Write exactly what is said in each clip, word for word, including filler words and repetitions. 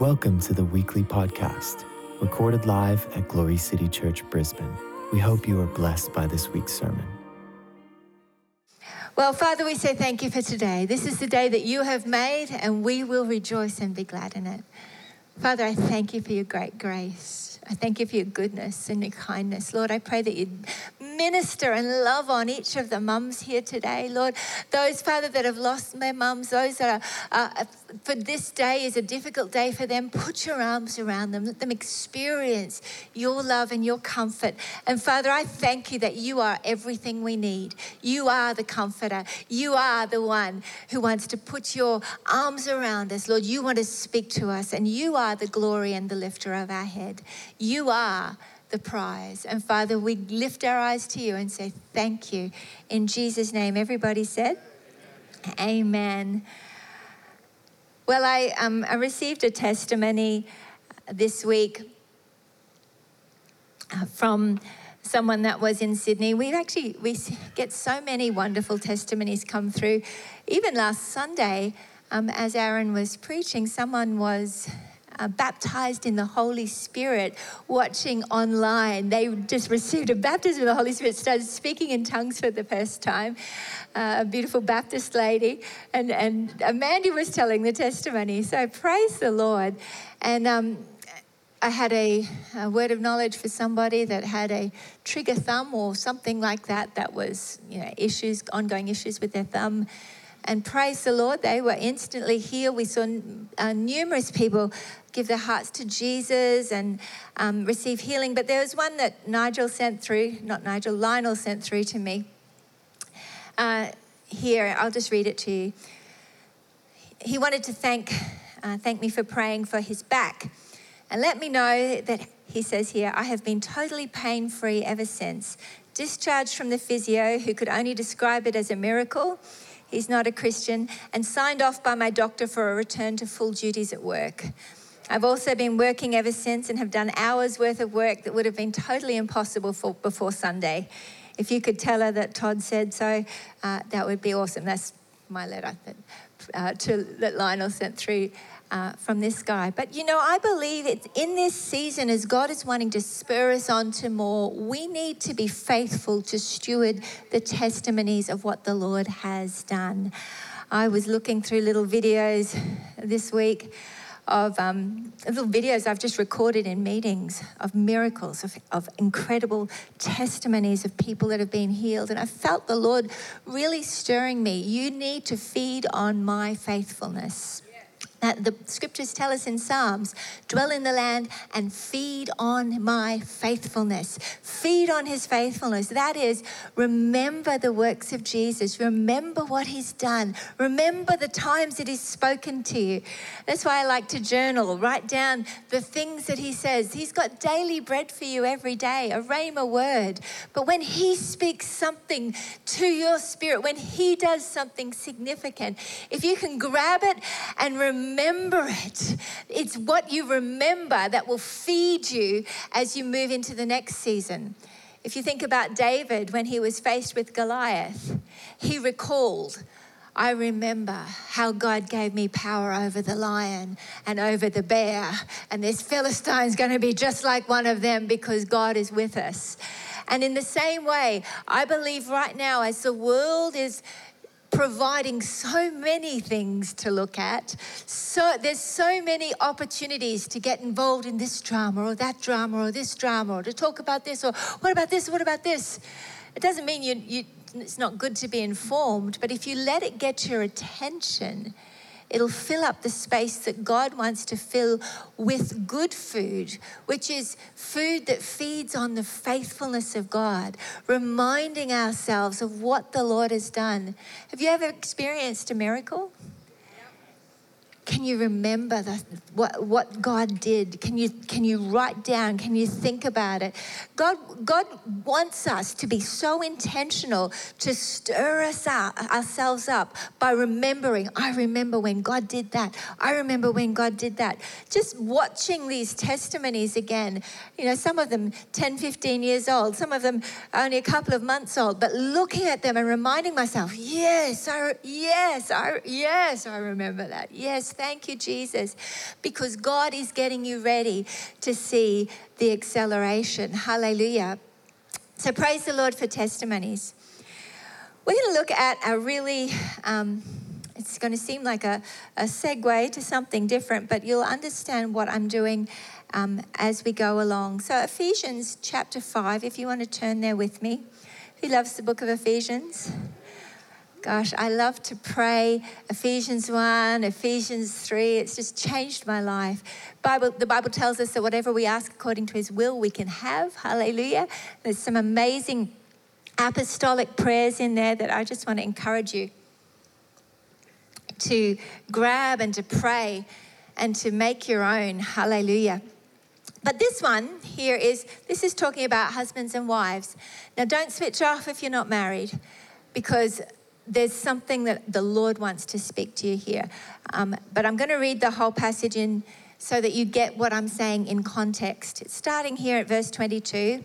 Welcome to the weekly podcast, recorded live at Glory City Church, Brisbane. We hope you are blessed by this week's sermon. Well, Father, we say thank you for today. This is the day that you have made, and we will rejoice and be glad in it. Father, I thank you for your great grace. I thank you for your goodness and your kindness. Lord, I pray that you'd minister and love on each of the mums here today, Lord. Those, Father, that have lost their mums, those that are, uh, for this day is a difficult day for them, put your arms around them. Let them experience your love and your comfort. And Father, I thank you that you are everything we need. You are the comforter. You are the one who wants to put your arms around us, Lord. You want to speak to us, and you are the glory and the lifter of our head. You are the prize. And Father, we lift our eyes to you and say thank you. In Jesus' name, everybody said, amen. Amen. Well, I, um, I received a testimony this week from someone that was in Sydney. We actually, we get so many wonderful testimonies come through. Even last Sunday, um, as Aaron was preaching, someone was Uh, baptized in the Holy Spirit, watching online. They just received a baptism of the Holy Spirit, started speaking in tongues for the first time. Uh, a beautiful Baptist lady. And, and Amanda was telling the testimony. So praise the Lord. And um, I had a, a word of knowledge for somebody that had a trigger thumb or something like that, that was, you know, issues, ongoing issues with their thumb. And praise the Lord, they were instantly healed. We saw uh, numerous people give their hearts to Jesus and um, receive healing. But there was one that Nigel sent through, not Nigel, Lionel sent through to me. Uh, here, I'll just read it to you. He wanted to thank, uh, thank me for praying for his back. And let me know that, he says here, I have been totally pain-free ever since. Discharged from the physio, who could only describe it as a miracle. He's not a Christian, and signed off by my doctor for a return to full duties at work. I've also been working ever since and have done hours worth of work that would have been totally impossible for before Sunday. If you could tell her that Todd said so, uh, that would be awesome. That's my letter that, uh, to, that Lionel sent through uh, from this guy. But, you know, I believe it's in this season, as God is wanting to spur us on to more, we need to be faithful to steward the testimonies of what the Lord has done. I was looking through little videos this week of um, little videos I've just recorded in meetings of miracles, of, of incredible testimonies of people that have been healed. And I felt the Lord really stirring me. You need to feed on my faithfulness. Yes. The scriptures tell us in Psalms, dwell in the land and feed on my faithfulness. Feed on his faithfulness. That is, remember the works of Jesus. Remember what he's done. Remember the times that he's spoken to you. That's why I like to journal, write down the things that he says. He's got daily bread for you every day, a rhema word. But when he speaks something to your spirit, when he does something significant, if you can grab it and remember it, it's what you remember that will feed you as you move into the next season. If you think about David, when he was faced with Goliath, he recalled, I remember how God gave me power over the lion and over the bear, and this Philistine's going to be just like one of them because God is with us. And in the same way, I believe right now, as the world is providing so many things to look at. So there's so many opportunities to get involved in this drama or that drama or this drama or to talk about this or what about this, what about this? It doesn't mean you, you it's not good to be informed, but if you let it get your attention, it'll fill up the space that God wants to fill with good food, which is food that feeds on the faithfulness of God, reminding ourselves of what the Lord has done. Have you ever experienced a miracle? Can you remember the, what, what God did? Can you can you write down? Can you think about it? God God wants us to be so intentional to stir us up, ourselves up by remembering. I remember when God did that. I remember when God did that. Just watching these testimonies again, you know, some of them ten, fifteen years old, some of them only a couple of months old, but looking at them and reminding myself, yes, I, yes, I, yes, I remember that. Yes, Thank you, Jesus, because God is getting you ready to see the acceleration. Hallelujah. So praise the Lord for testimonies. We're going to look at a really, um, it's going to seem like a, a segue to something different, but you'll understand what I'm doing um, as we go along. So Ephesians chapter five, if you want to turn there with me. Who loves the book of Ephesians? Gosh, I love to pray Ephesians one, Ephesians three. It's just changed my life. Bible, the Bible tells us that whatever we ask according to his will, we can have. Hallelujah. There's some amazing apostolic prayers in there that I just want to encourage you to grab and to pray and to make your own. Hallelujah. But this one here is, this is talking about husbands and wives. Now, don't switch off if you're not married, because there's something that the Lord wants to speak to you here. Um, but I'm going to read the whole passage in so that you get what I'm saying in context. It's starting here at verse twenty-two.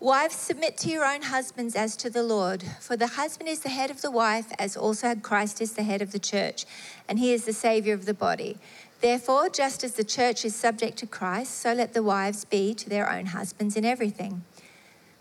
Wives, submit to your own husbands as to the Lord. For the husband is the head of the wife, as also Christ is the head of the church, and he is the Savior of the body. Therefore, just as the church is subject to Christ, so let the wives be to their own husbands in everything.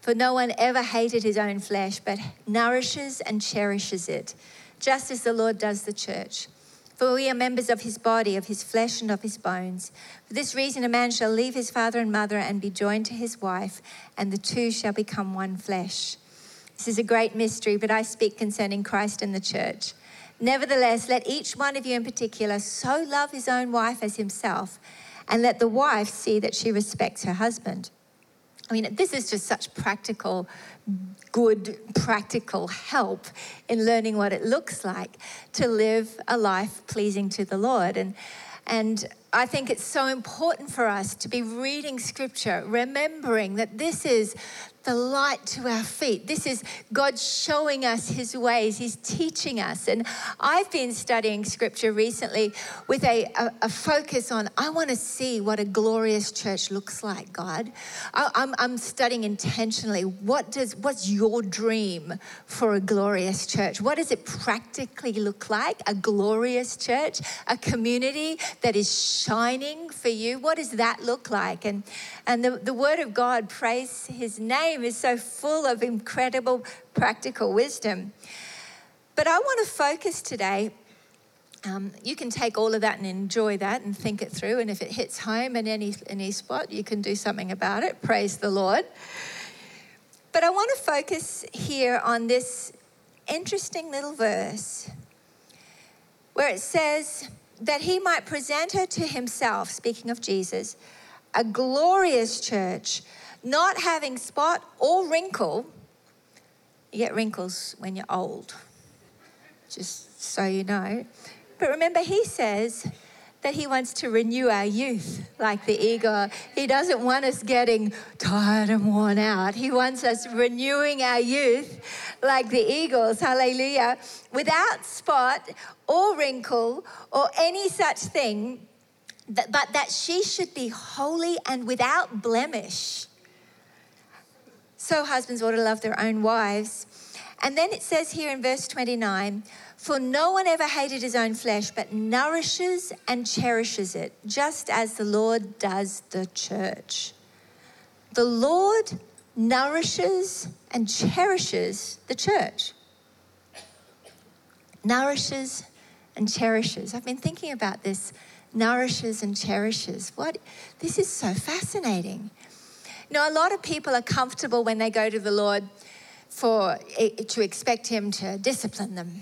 For no one ever hated his own flesh, but nourishes and cherishes it, just as the Lord does the church. For we are members of his body, of his flesh and of his bones. For this reason, a man shall leave his father and mother and be joined to his wife, and the two shall become one flesh. This is a great mystery, but I speak concerning Christ and the church. Nevertheless, let each one of you in particular so love his own wife as himself, and let the wife see that she respects her husband. I mean, this is just such practical, good, practical help in learning what it looks like to live a life pleasing to the Lord. And and I think it's so important for us to be reading Scripture, remembering that this is the light to our feet. This is God showing us his ways. He's teaching us. And I've been studying Scripture recently with a, a, a focus on, I want to see what a glorious church looks like, God. I, I'm, I'm studying intentionally. What does, what's your dream for a glorious church? What does it practically look like? A glorious church, a community that is shining for you. What does that look like? And, and the, the Word of God, praise his name, is so full of incredible practical wisdom. But I want to focus today. Um, you can take all of that and enjoy that and think it through. And if it hits home in any, any spot, you can do something about it. Praise the Lord. But I want to focus here on this interesting little verse where it says that he might present her to himself, speaking of Jesus, a glorious church, not having spot or wrinkle. You get wrinkles when you're old, just so you know. But remember, he says that he wants to renew our youth like the eagle. He doesn't want us getting tired and worn out. He wants us renewing our youth like the eagles, hallelujah, without spot or wrinkle or any such thing, but that she should be holy and without blemish. So husbands ought to love their own wives. And then it says here in verse twenty-nine, for no one ever hated his own flesh, but nourishes and cherishes it, just as the Lord does the church. The Lord nourishes and cherishes the church. Nourishes and cherishes. I've been thinking about this. Nourishes and cherishes. What? This is so fascinating. You know, a lot of people are comfortable when they go to the Lord for to expect him to discipline them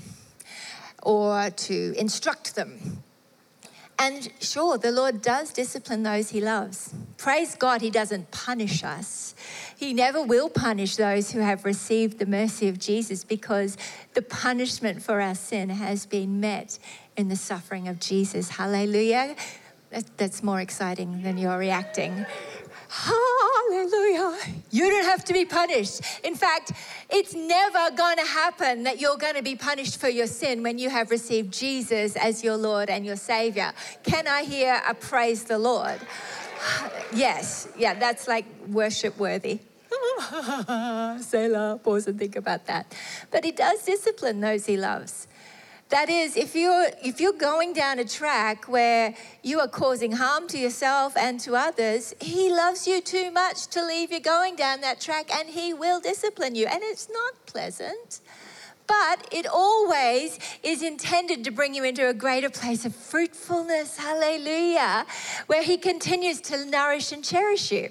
or to instruct them. And sure, the Lord does discipline those he loves. Praise God, he doesn't punish us. He never will punish those who have received the mercy of Jesus, because the punishment for our sin has been met in the suffering of Jesus. Hallelujah. That's more exciting than you're reacting. Hallelujah. You don't have to be punished. In fact, it's never going to happen that you're going to be punished for your sin when you have received Jesus as your Lord and your Savior. Can I hear a praise the Lord? Yes. Yeah, that's like worship worthy. Selah, pause and think about that. But he does discipline those he loves. That is, if you're, if you're going down a track where you are causing harm to yourself and to others, he loves you too much to leave you going down that track, and he will discipline you. And it's not pleasant, but it always is intended to bring you into a greater place of fruitfulness, hallelujah, where he continues to nourish and cherish you.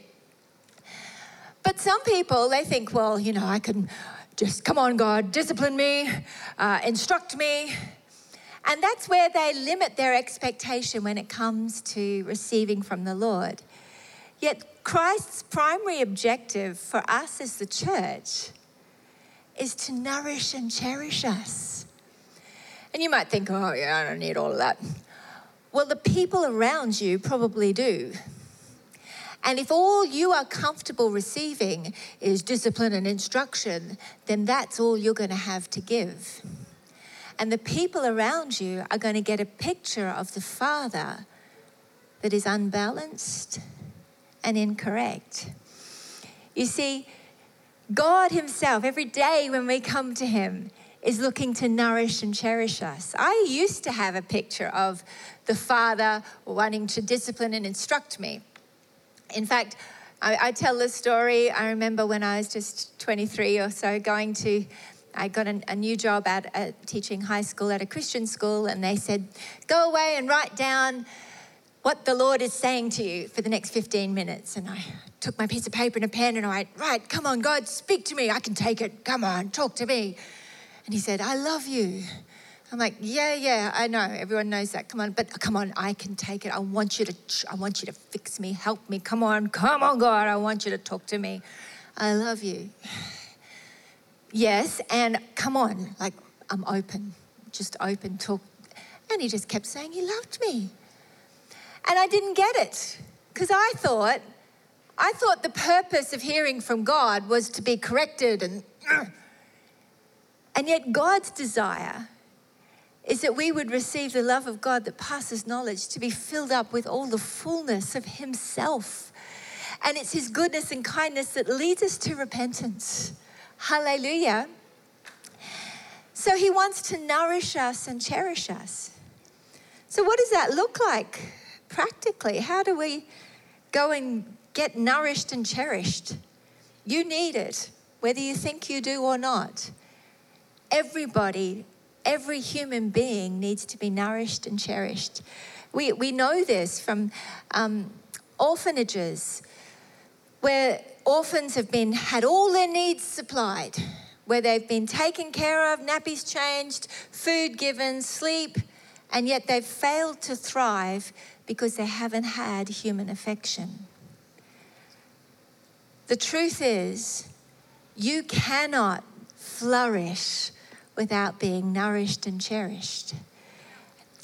But some people, they think, well, you know, I can... just come on, God, discipline me, uh, instruct me. And that's where they limit their expectation when it comes to receiving from the Lord. Yet Christ's primary objective for us as the church is to nourish and cherish us. And you might think, oh, yeah, I don't need all of that. Well, the people around you probably do. And if all you are comfortable receiving is discipline and instruction, then that's all you're going to have to give. And the people around you are going to get a picture of the Father that is unbalanced and incorrect. You see, God himself, every day when we come to him, is looking to nourish and cherish us. I used to have a picture of the Father wanting to discipline and instruct me. In fact, I, I tell this story. I remember when I was just twenty-three or so going to, I got an, a new job at, at teaching high school at a Christian school, and they said, go away and write down what the Lord is saying to you for the next fifteen minutes. And I took my piece of paper and a pen and I went, right, come on, God, speak to me. I can take it. Come on, talk to me. And he said, I love you. I'm like, yeah, yeah, I know. Everyone knows that. Come on, but come on, I can take it. I want you to, I want you to fix me, help me. Come on, come on, God. I want you to talk to me. I love you. Yes, and come on, like I'm open, just open, talk. And he just kept saying he loved me. And I didn't get it because I thought, I thought the purpose of hearing from God was to be corrected and, and yet God's desire is that we would receive the love of God that passes knowledge, to be filled up with all the fullness of himself. And it's his goodness and kindness that leads us to repentance. Hallelujah. So he wants to nourish us and cherish us. So what does that look like practically? How do we go and get nourished and cherished? You need it, whether you think you do or not. Everybody Every human being needs to be nourished and cherished. We we know this from um, orphanages, where orphans have been had all their needs supplied, where they've been taken care of, nappies changed, food given, sleep, and yet they've failed to thrive because they haven't had human affection. The truth is, you cannot flourish without being nourished and cherished.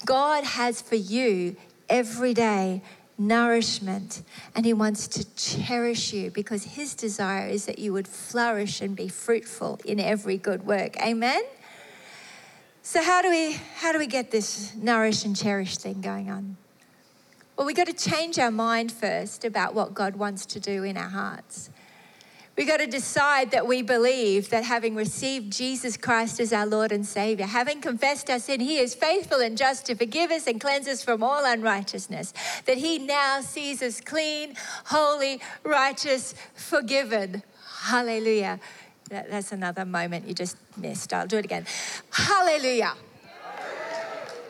God has for you every day nourishment, and he wants to cherish you because his desire is that you would flourish and be fruitful in every good work. Amen? So how do we how do we get this nourish and cherish thing going on? Well, we got to change our mind first about what God wants to do in our hearts. We've got to decide that we believe that having received Jesus Christ as our Lord and Savior, having confessed our sin, he is faithful and just to forgive us and cleanse us from all unrighteousness, that he now sees us clean, holy, righteous, forgiven. Hallelujah. That, that's another moment you just missed. I'll do it again. Hallelujah.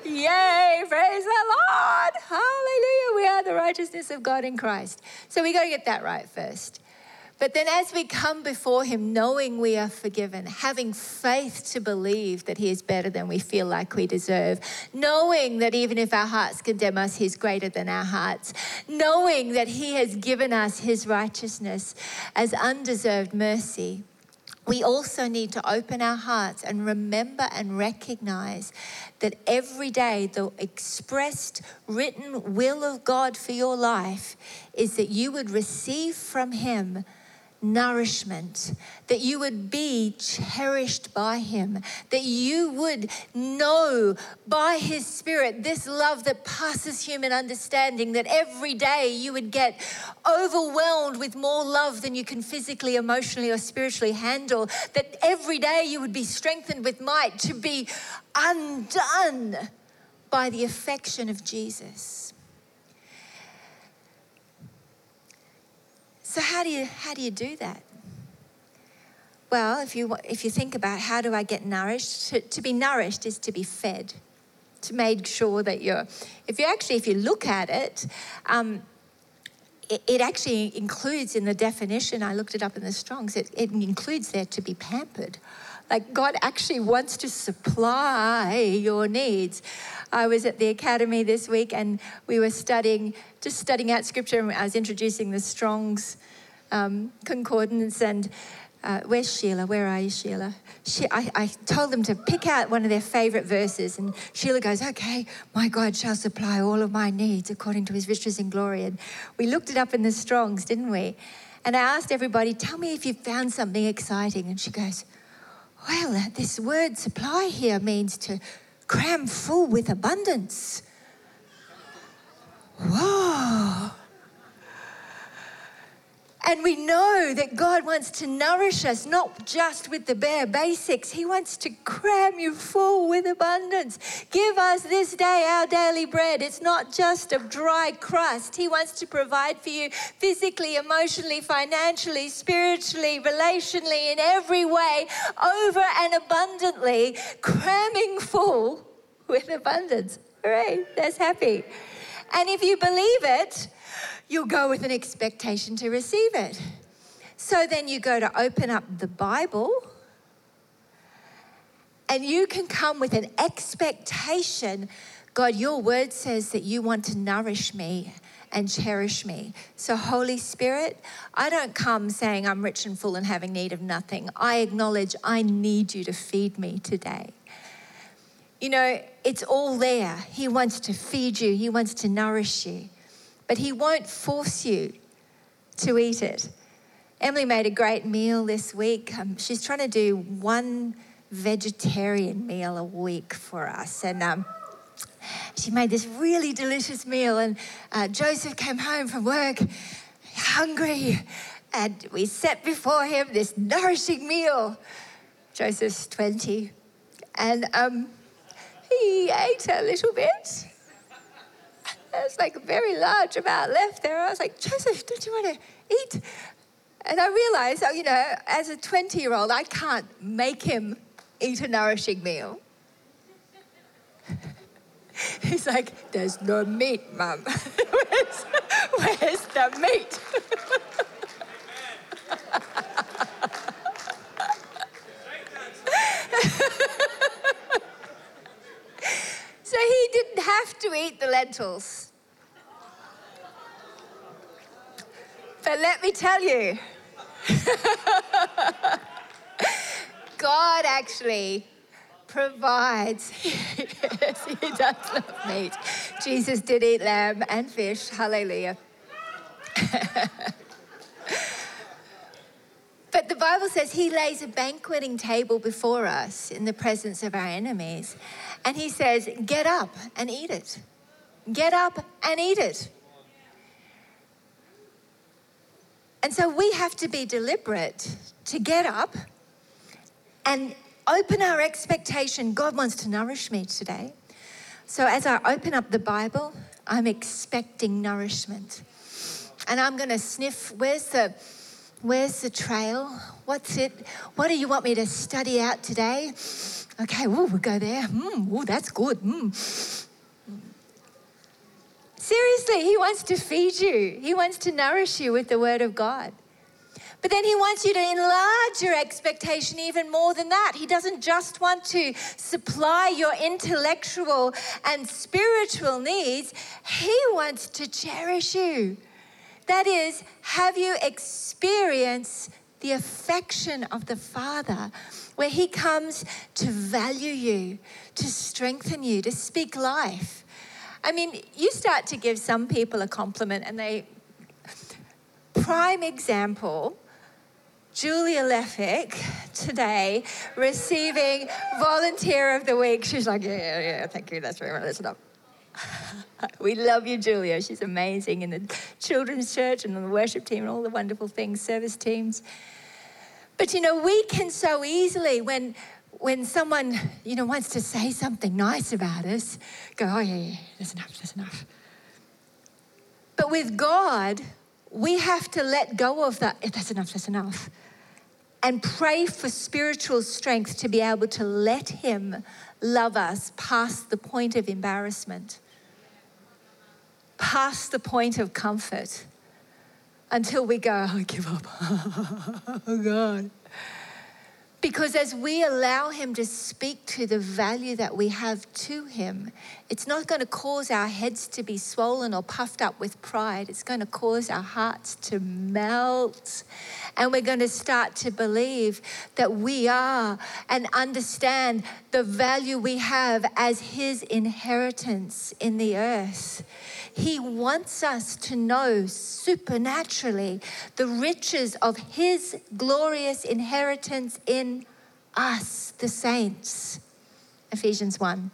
Yay, praise the Lord. Hallelujah. We are the righteousness of God in Christ. So we got to get that right first. But then as we come before him, knowing we are forgiven, having faith to believe that he is better than we feel like we deserve, knowing that even if our hearts condemn us, he's greater than our hearts, knowing that he has given us his righteousness as undeserved mercy, we also need to open our hearts and remember and recognize that every day the expressed written will of God for your life is that you would receive from Him nourishment, that you would be cherished by Him, that you would know by His Spirit this love that passes human understanding, that every day you would get overwhelmed with more love than you can physically, emotionally, or spiritually handle, that every day you would be strengthened with might to be undone by the affection of Jesus. So how do you how do you do that? Well, if you if you think about how do I get nourished, to, to be nourished is to be fed, to make sure that you're. If you actually if you look at it, um, it, it actually includes in the definition. I looked it up in the Strong's. It, it includes there to be pampered. Like God actually wants to supply your needs. I was at the academy this week and we were studying, just studying out scripture, and I was introducing the Strong's um, concordance and uh, where's Sheila? Where are you, Sheila? She, I, I told them to pick out one of their favorite verses and Sheila goes, okay, my God shall supply all of my needs according to His riches in glory. And we looked it up in the Strong's, didn't we? And I asked everybody, tell me if you found something exciting. And she goes, well, this word supply here means to cram full with abundance. Whoa. And we know that God wants to nourish us, not just with the bare basics. He wants to cram you full with abundance. Give us this day our daily bread. It's not just a dry crust. He wants to provide for you physically, emotionally, financially, spiritually, relationally, in every way, over and abundantly, cramming full with abundance. Hooray, that's happy. And if you believe it, you'll go with an expectation to receive it. So then you go to open up the Bible and you can come with an expectation. God, your word says that you want to nourish me and cherish me. So Holy Spirit, I don't come saying I'm rich and full and having need of nothing. I acknowledge I need you to feed me today. You know, it's all there. He wants to feed you. He wants to nourish you. But He won't force you to eat it. Emily made a great meal this week. Um, she's trying to do one vegetarian meal a week for us. And um, she made this really delicious meal. And uh, Joseph came home from work hungry. And we set before him this nourishing meal. Joseph's twenty. And um, he ate a little bit. There's like a very large amount left there. I was like, Joseph, don't you want to eat? And I realized, oh, you know, as a twenty-year-old, I can't make him eat a nourishing meal. He's like, there's no meat, Mum. where's, where's the meat? So he didn't have to eat the lentils. But let me tell you, God actually provides. Yes, He does love meat. Jesus did eat lamb and fish. Hallelujah. But the Bible says He lays a banqueting table before us in the presence of our enemies. And He says, get up and eat it. Get up and eat it. And so we have to be deliberate to get up and open our expectation. God wants to nourish me today. So as I open up the Bible, I'm expecting nourishment. And I'm going to sniff, where's the... Where's the trail? What's it? What do you want me to study out today? Okay, ooh, we'll go there. Mm, ooh, that's good. Mm. Seriously, He wants to feed you. He wants to nourish you with the Word of God. But then He wants you to enlarge your expectation even more than that. He doesn't just want to supply your intellectual and spiritual needs. He wants to cherish you. That is, have you experienced the affection of the Father, where he comes to value you, to strengthen you, to speak life. I mean, you start to give some people a compliment and they, prime example, Julia Leffick today receiving Volunteer of the Week. She's like, yeah, yeah, yeah, thank you, that's very much, listen up. We love you, Julia. She's amazing in the children's church and on the worship team and all the wonderful things, service teams. But, you know, we can so easily, when when someone, you know, wants to say something nice about us, go, oh, yeah, yeah, that's enough, that's enough. But with God, we have to let go of that, that's enough, that's enough, and pray for spiritual strength to be able to let him love us past the point of embarrassment, past the point of comfort, until we go, oh, I give up, oh God. Because as we allow him to speak to the value that we have to him, it's not going to cause our heads to be swollen or puffed up with pride. It's going to cause our hearts to melt. And we're going to start to believe that we are and understand the value we have as his inheritance in the earth. He wants us to know supernaturally the riches of his glorious inheritance in us, the saints. Ephesians one.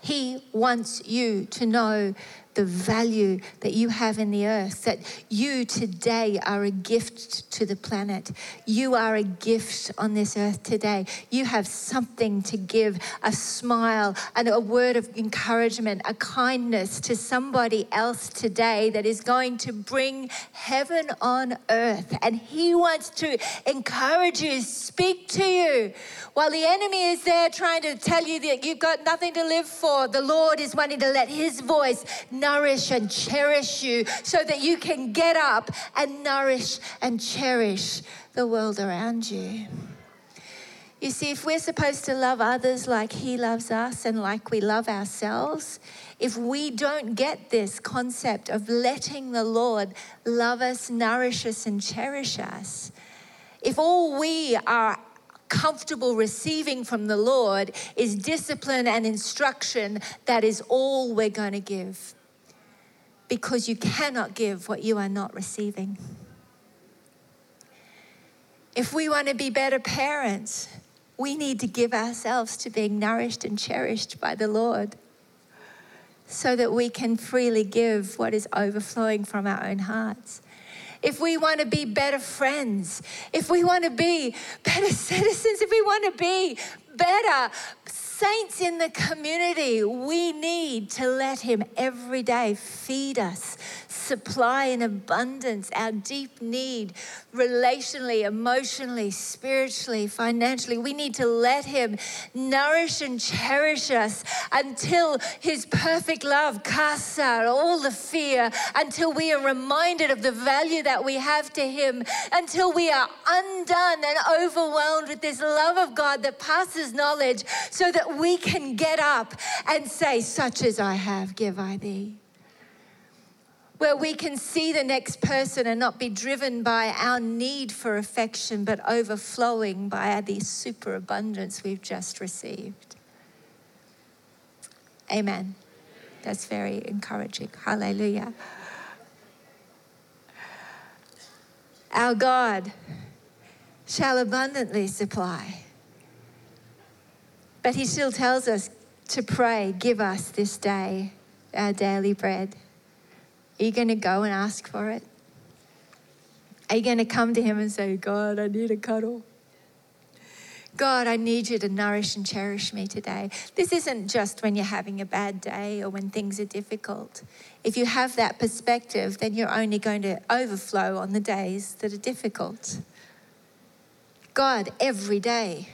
He wants you to know the value that you have in the earth, that you today are a gift to the planet. You are a gift on this earth today. You have something to give, a smile, and a word of encouragement, a kindness to somebody else today that is going to bring heaven on earth. And he wants to encourage you, speak to you. While the enemy is there trying to tell you that you've got nothing to live for, the Lord is wanting to let his voice nourish and cherish you so that you can get up and nourish and cherish the world around you. You see, if we're supposed to love others like he loves us and like we love ourselves, if we don't get this concept of letting the Lord love us, nourish us, and cherish us, if all we are comfortable receiving from the Lord is discipline and instruction, that is all we're going to give. Because you cannot give what you are not receiving. If we want to be better parents, we need to give ourselves to being nourished and cherished by the Lord so that we can freely give what is overflowing from our own hearts. If we want to be better friends, if we want to be better citizens, if we want to be better saints in the community, we need to let him every day feed us, supply in abundance our deep need relationally, emotionally, spiritually, financially. We need to let him nourish and cherish us until his perfect love casts out all the fear, until we are reminded of the value that we have to him, until we are undone and overwhelmed with this love of God that passes knowledge, so that we can get up and say, such as I have, give I thee. Where we can see the next person and not be driven by our need for affection, but overflowing by the superabundance we've just received. Amen. That's very encouraging. Hallelujah. Our God shall abundantly supply. But he still tells us to pray, give us this day our daily bread. Are you going to go and ask for it? Are you going to come to him and say, God, I need a cuddle? God, I need you to nourish and cherish me today. This isn't just when you're having a bad day or when things are difficult. If you have that perspective, then you're only going to overflow on the days that are difficult. God, every day,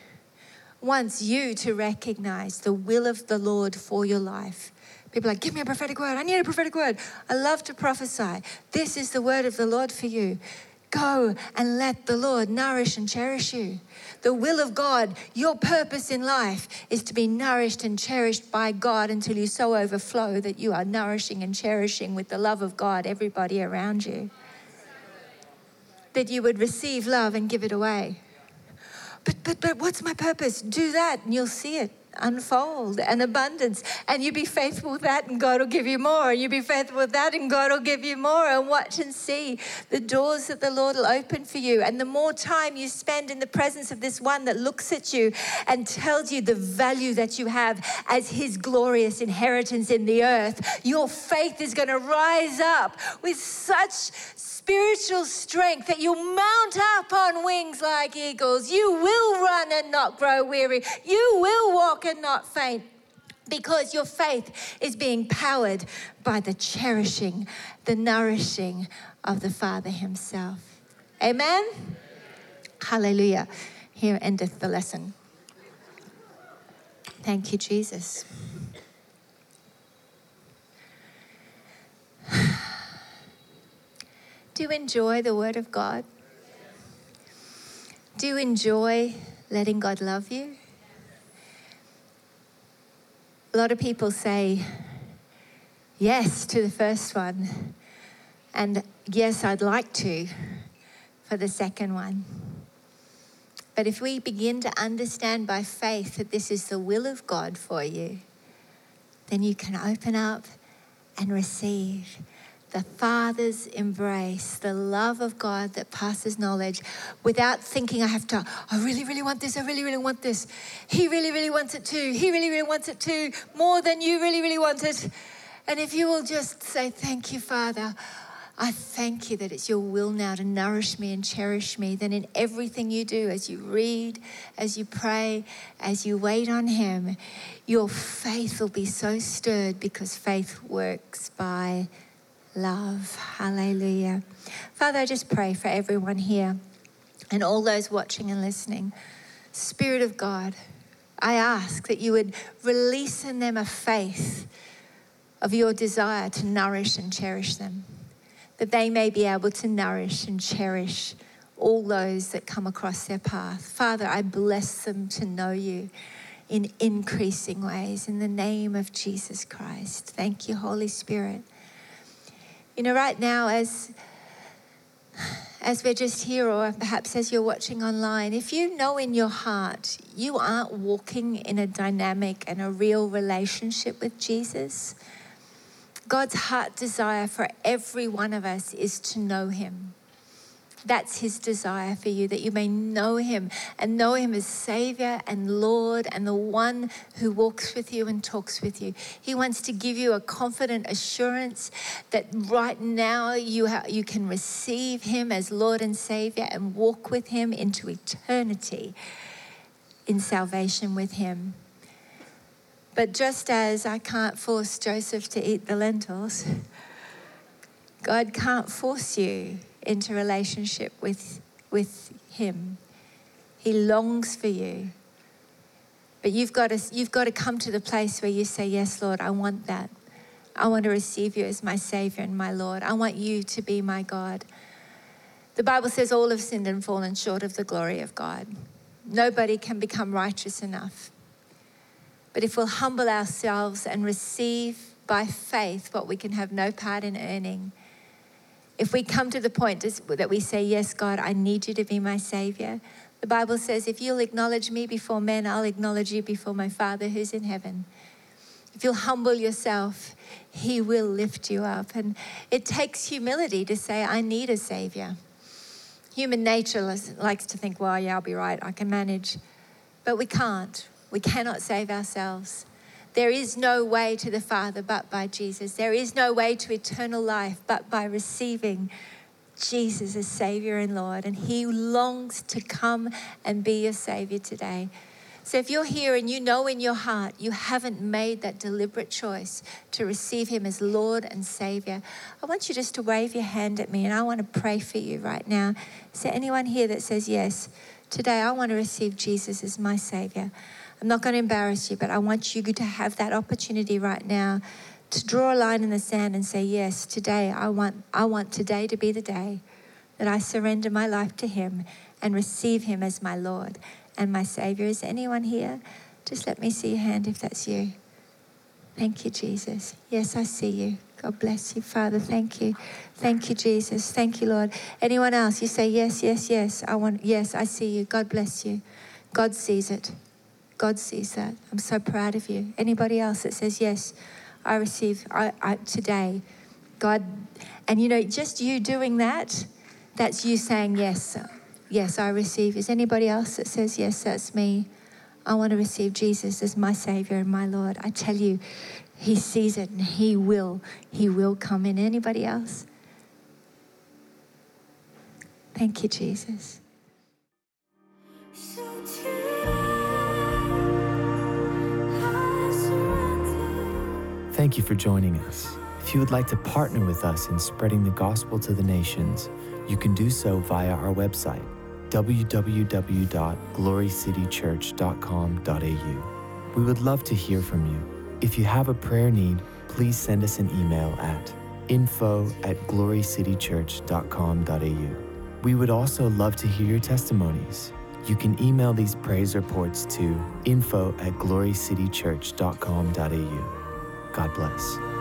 wants you to recognize the will of the Lord for your life. People are like, give me a prophetic word. I need a prophetic word. I love to prophesy. This is the word of the Lord for you. Go and let the Lord nourish and cherish you. The will of God, your purpose in life, is to be nourished and cherished by God until you so overflow that you are nourishing and cherishing with the love of God everybody around you. that you would receive love and give it away. But but but what's my purpose? Do that and you'll see it unfold, and abundance, and you be faithful with that and God will give you more, and you be faithful with that and God will give you more, and watch and see the doors that the Lord will open for you. And the more time you spend in the presence of this one that looks at you and tells you the value that you have as his glorious inheritance in the earth, your faith is going to rise up with such spiritual strength that you'll mount up on wings like eagles. You will run and not grow weary. You will walk and not faint, because your faith is being powered by the cherishing, the nourishing of the Father himself. Amen? Amen. Hallelujah. Here endeth the lesson. Thank you, Jesus. Do you enjoy the Word of God? Do you enjoy letting God love you? A lot of people say yes to the first one, and yes, I'd like to for the second one. But if we begin to understand by faith that this is the will of God for you, then you can open up and receive the Father's embrace, the love of God that passes knowledge, without thinking I have to, I really, really want this, I really, really want this. He really, really wants it too. He really, really wants it too, more than you really, really want it. And if you will just say, thank you, Father, I thank you that it's your will now to nourish me and cherish me, then in everything you do, as you read, as you pray, as you wait on him, your faith will be so stirred, because faith works by love. Hallelujah. Father, I just pray for everyone here and all those watching and listening. Spirit of God, I ask that you would release in them a faith of your desire to nourish and cherish them, that they may be able to nourish and cherish all those that come across their path. Father, I bless them to know you in increasing ways, in the name of Jesus Christ. Thank you, Holy Spirit. You know, right now, as as we're just here, or perhaps as you're watching online, if you know in your heart you aren't walking in a dynamic and a real relationship with Jesus, God's heart desire for every one of us is to know him. That's his desire for you, that you may know him, and know him as Savior and Lord and the one who walks with you and talks with you. He wants to give you a confident assurance that right now you ha- you can receive him as Lord and Savior and walk with him into eternity in salvation with him. But just as I can't force Joseph to eat the lentils, God can't force you into relationship with with him. He longs for you. But you've got to you've got to come to the place where you say, yes, Lord, I want that. I want to receive you as my Savior and my Lord. I want you to be my God. The Bible says all have sinned and fallen short of the glory of God. Nobody can become righteous enough. But if we'll humble ourselves and receive by faith what we can have no part in earning, if we come to the point that we say, yes, God, I need you to be my Savior. The Bible says, if you'll acknowledge me before men, I'll acknowledge you before my Father who's in heaven. If you'll humble yourself, he will lift you up. And it takes humility to say, I need a Savior. Human nature likes to think, well, yeah, I'll be right, I can manage. But we can't. We cannot save ourselves. There is no way to the Father but by Jesus. There is no way to eternal life but by receiving Jesus as Savior and Lord. And he longs to come and be your Savior today. So if you're here and you know in your heart you haven't made that deliberate choice to receive him as Lord and Savior, I want you just to wave your hand at me, and I want to pray for you right now. Is there anyone here that says, yes, today I want to receive Jesus as my Savior? I'm not going to embarrass you, but I want you to have that opportunity right now to draw a line in the sand and say, yes, today I want I want today to be the day that I surrender my life to him and receive him as my Lord and my Savior. Is anyone here? Just let me see your hand if that's you. Thank you, Jesus. Yes, I see you. God bless you, Father. Thank you. Thank you, Jesus. Thank you, Lord. Anyone else? You say, yes, yes, yes. I want, yes, I see you. God bless you. God sees it. God sees that. I'm so proud of you. Anybody else that says, yes, I receive I, I, today. God, and you know, just you doing that, that's you saying, yes, yes, I receive. Is anybody else that says, yes, that's me? I want to receive Jesus as my Savior and my Lord. I tell you, He sees it and He will. He will come in. Anybody else? Thank you, Jesus. So thank you for joining us. If you would like to partner with us in spreading the gospel to the nations, you can do so via our website, w w w dot glory city church dot com dot a u. We would love to hear from you. If you have a prayer need, please send us an email at info at glory city church dot com dot a u. We would also love to hear your testimonies. You can email these praise reports to info at glory city church dot com dot a u. God bless.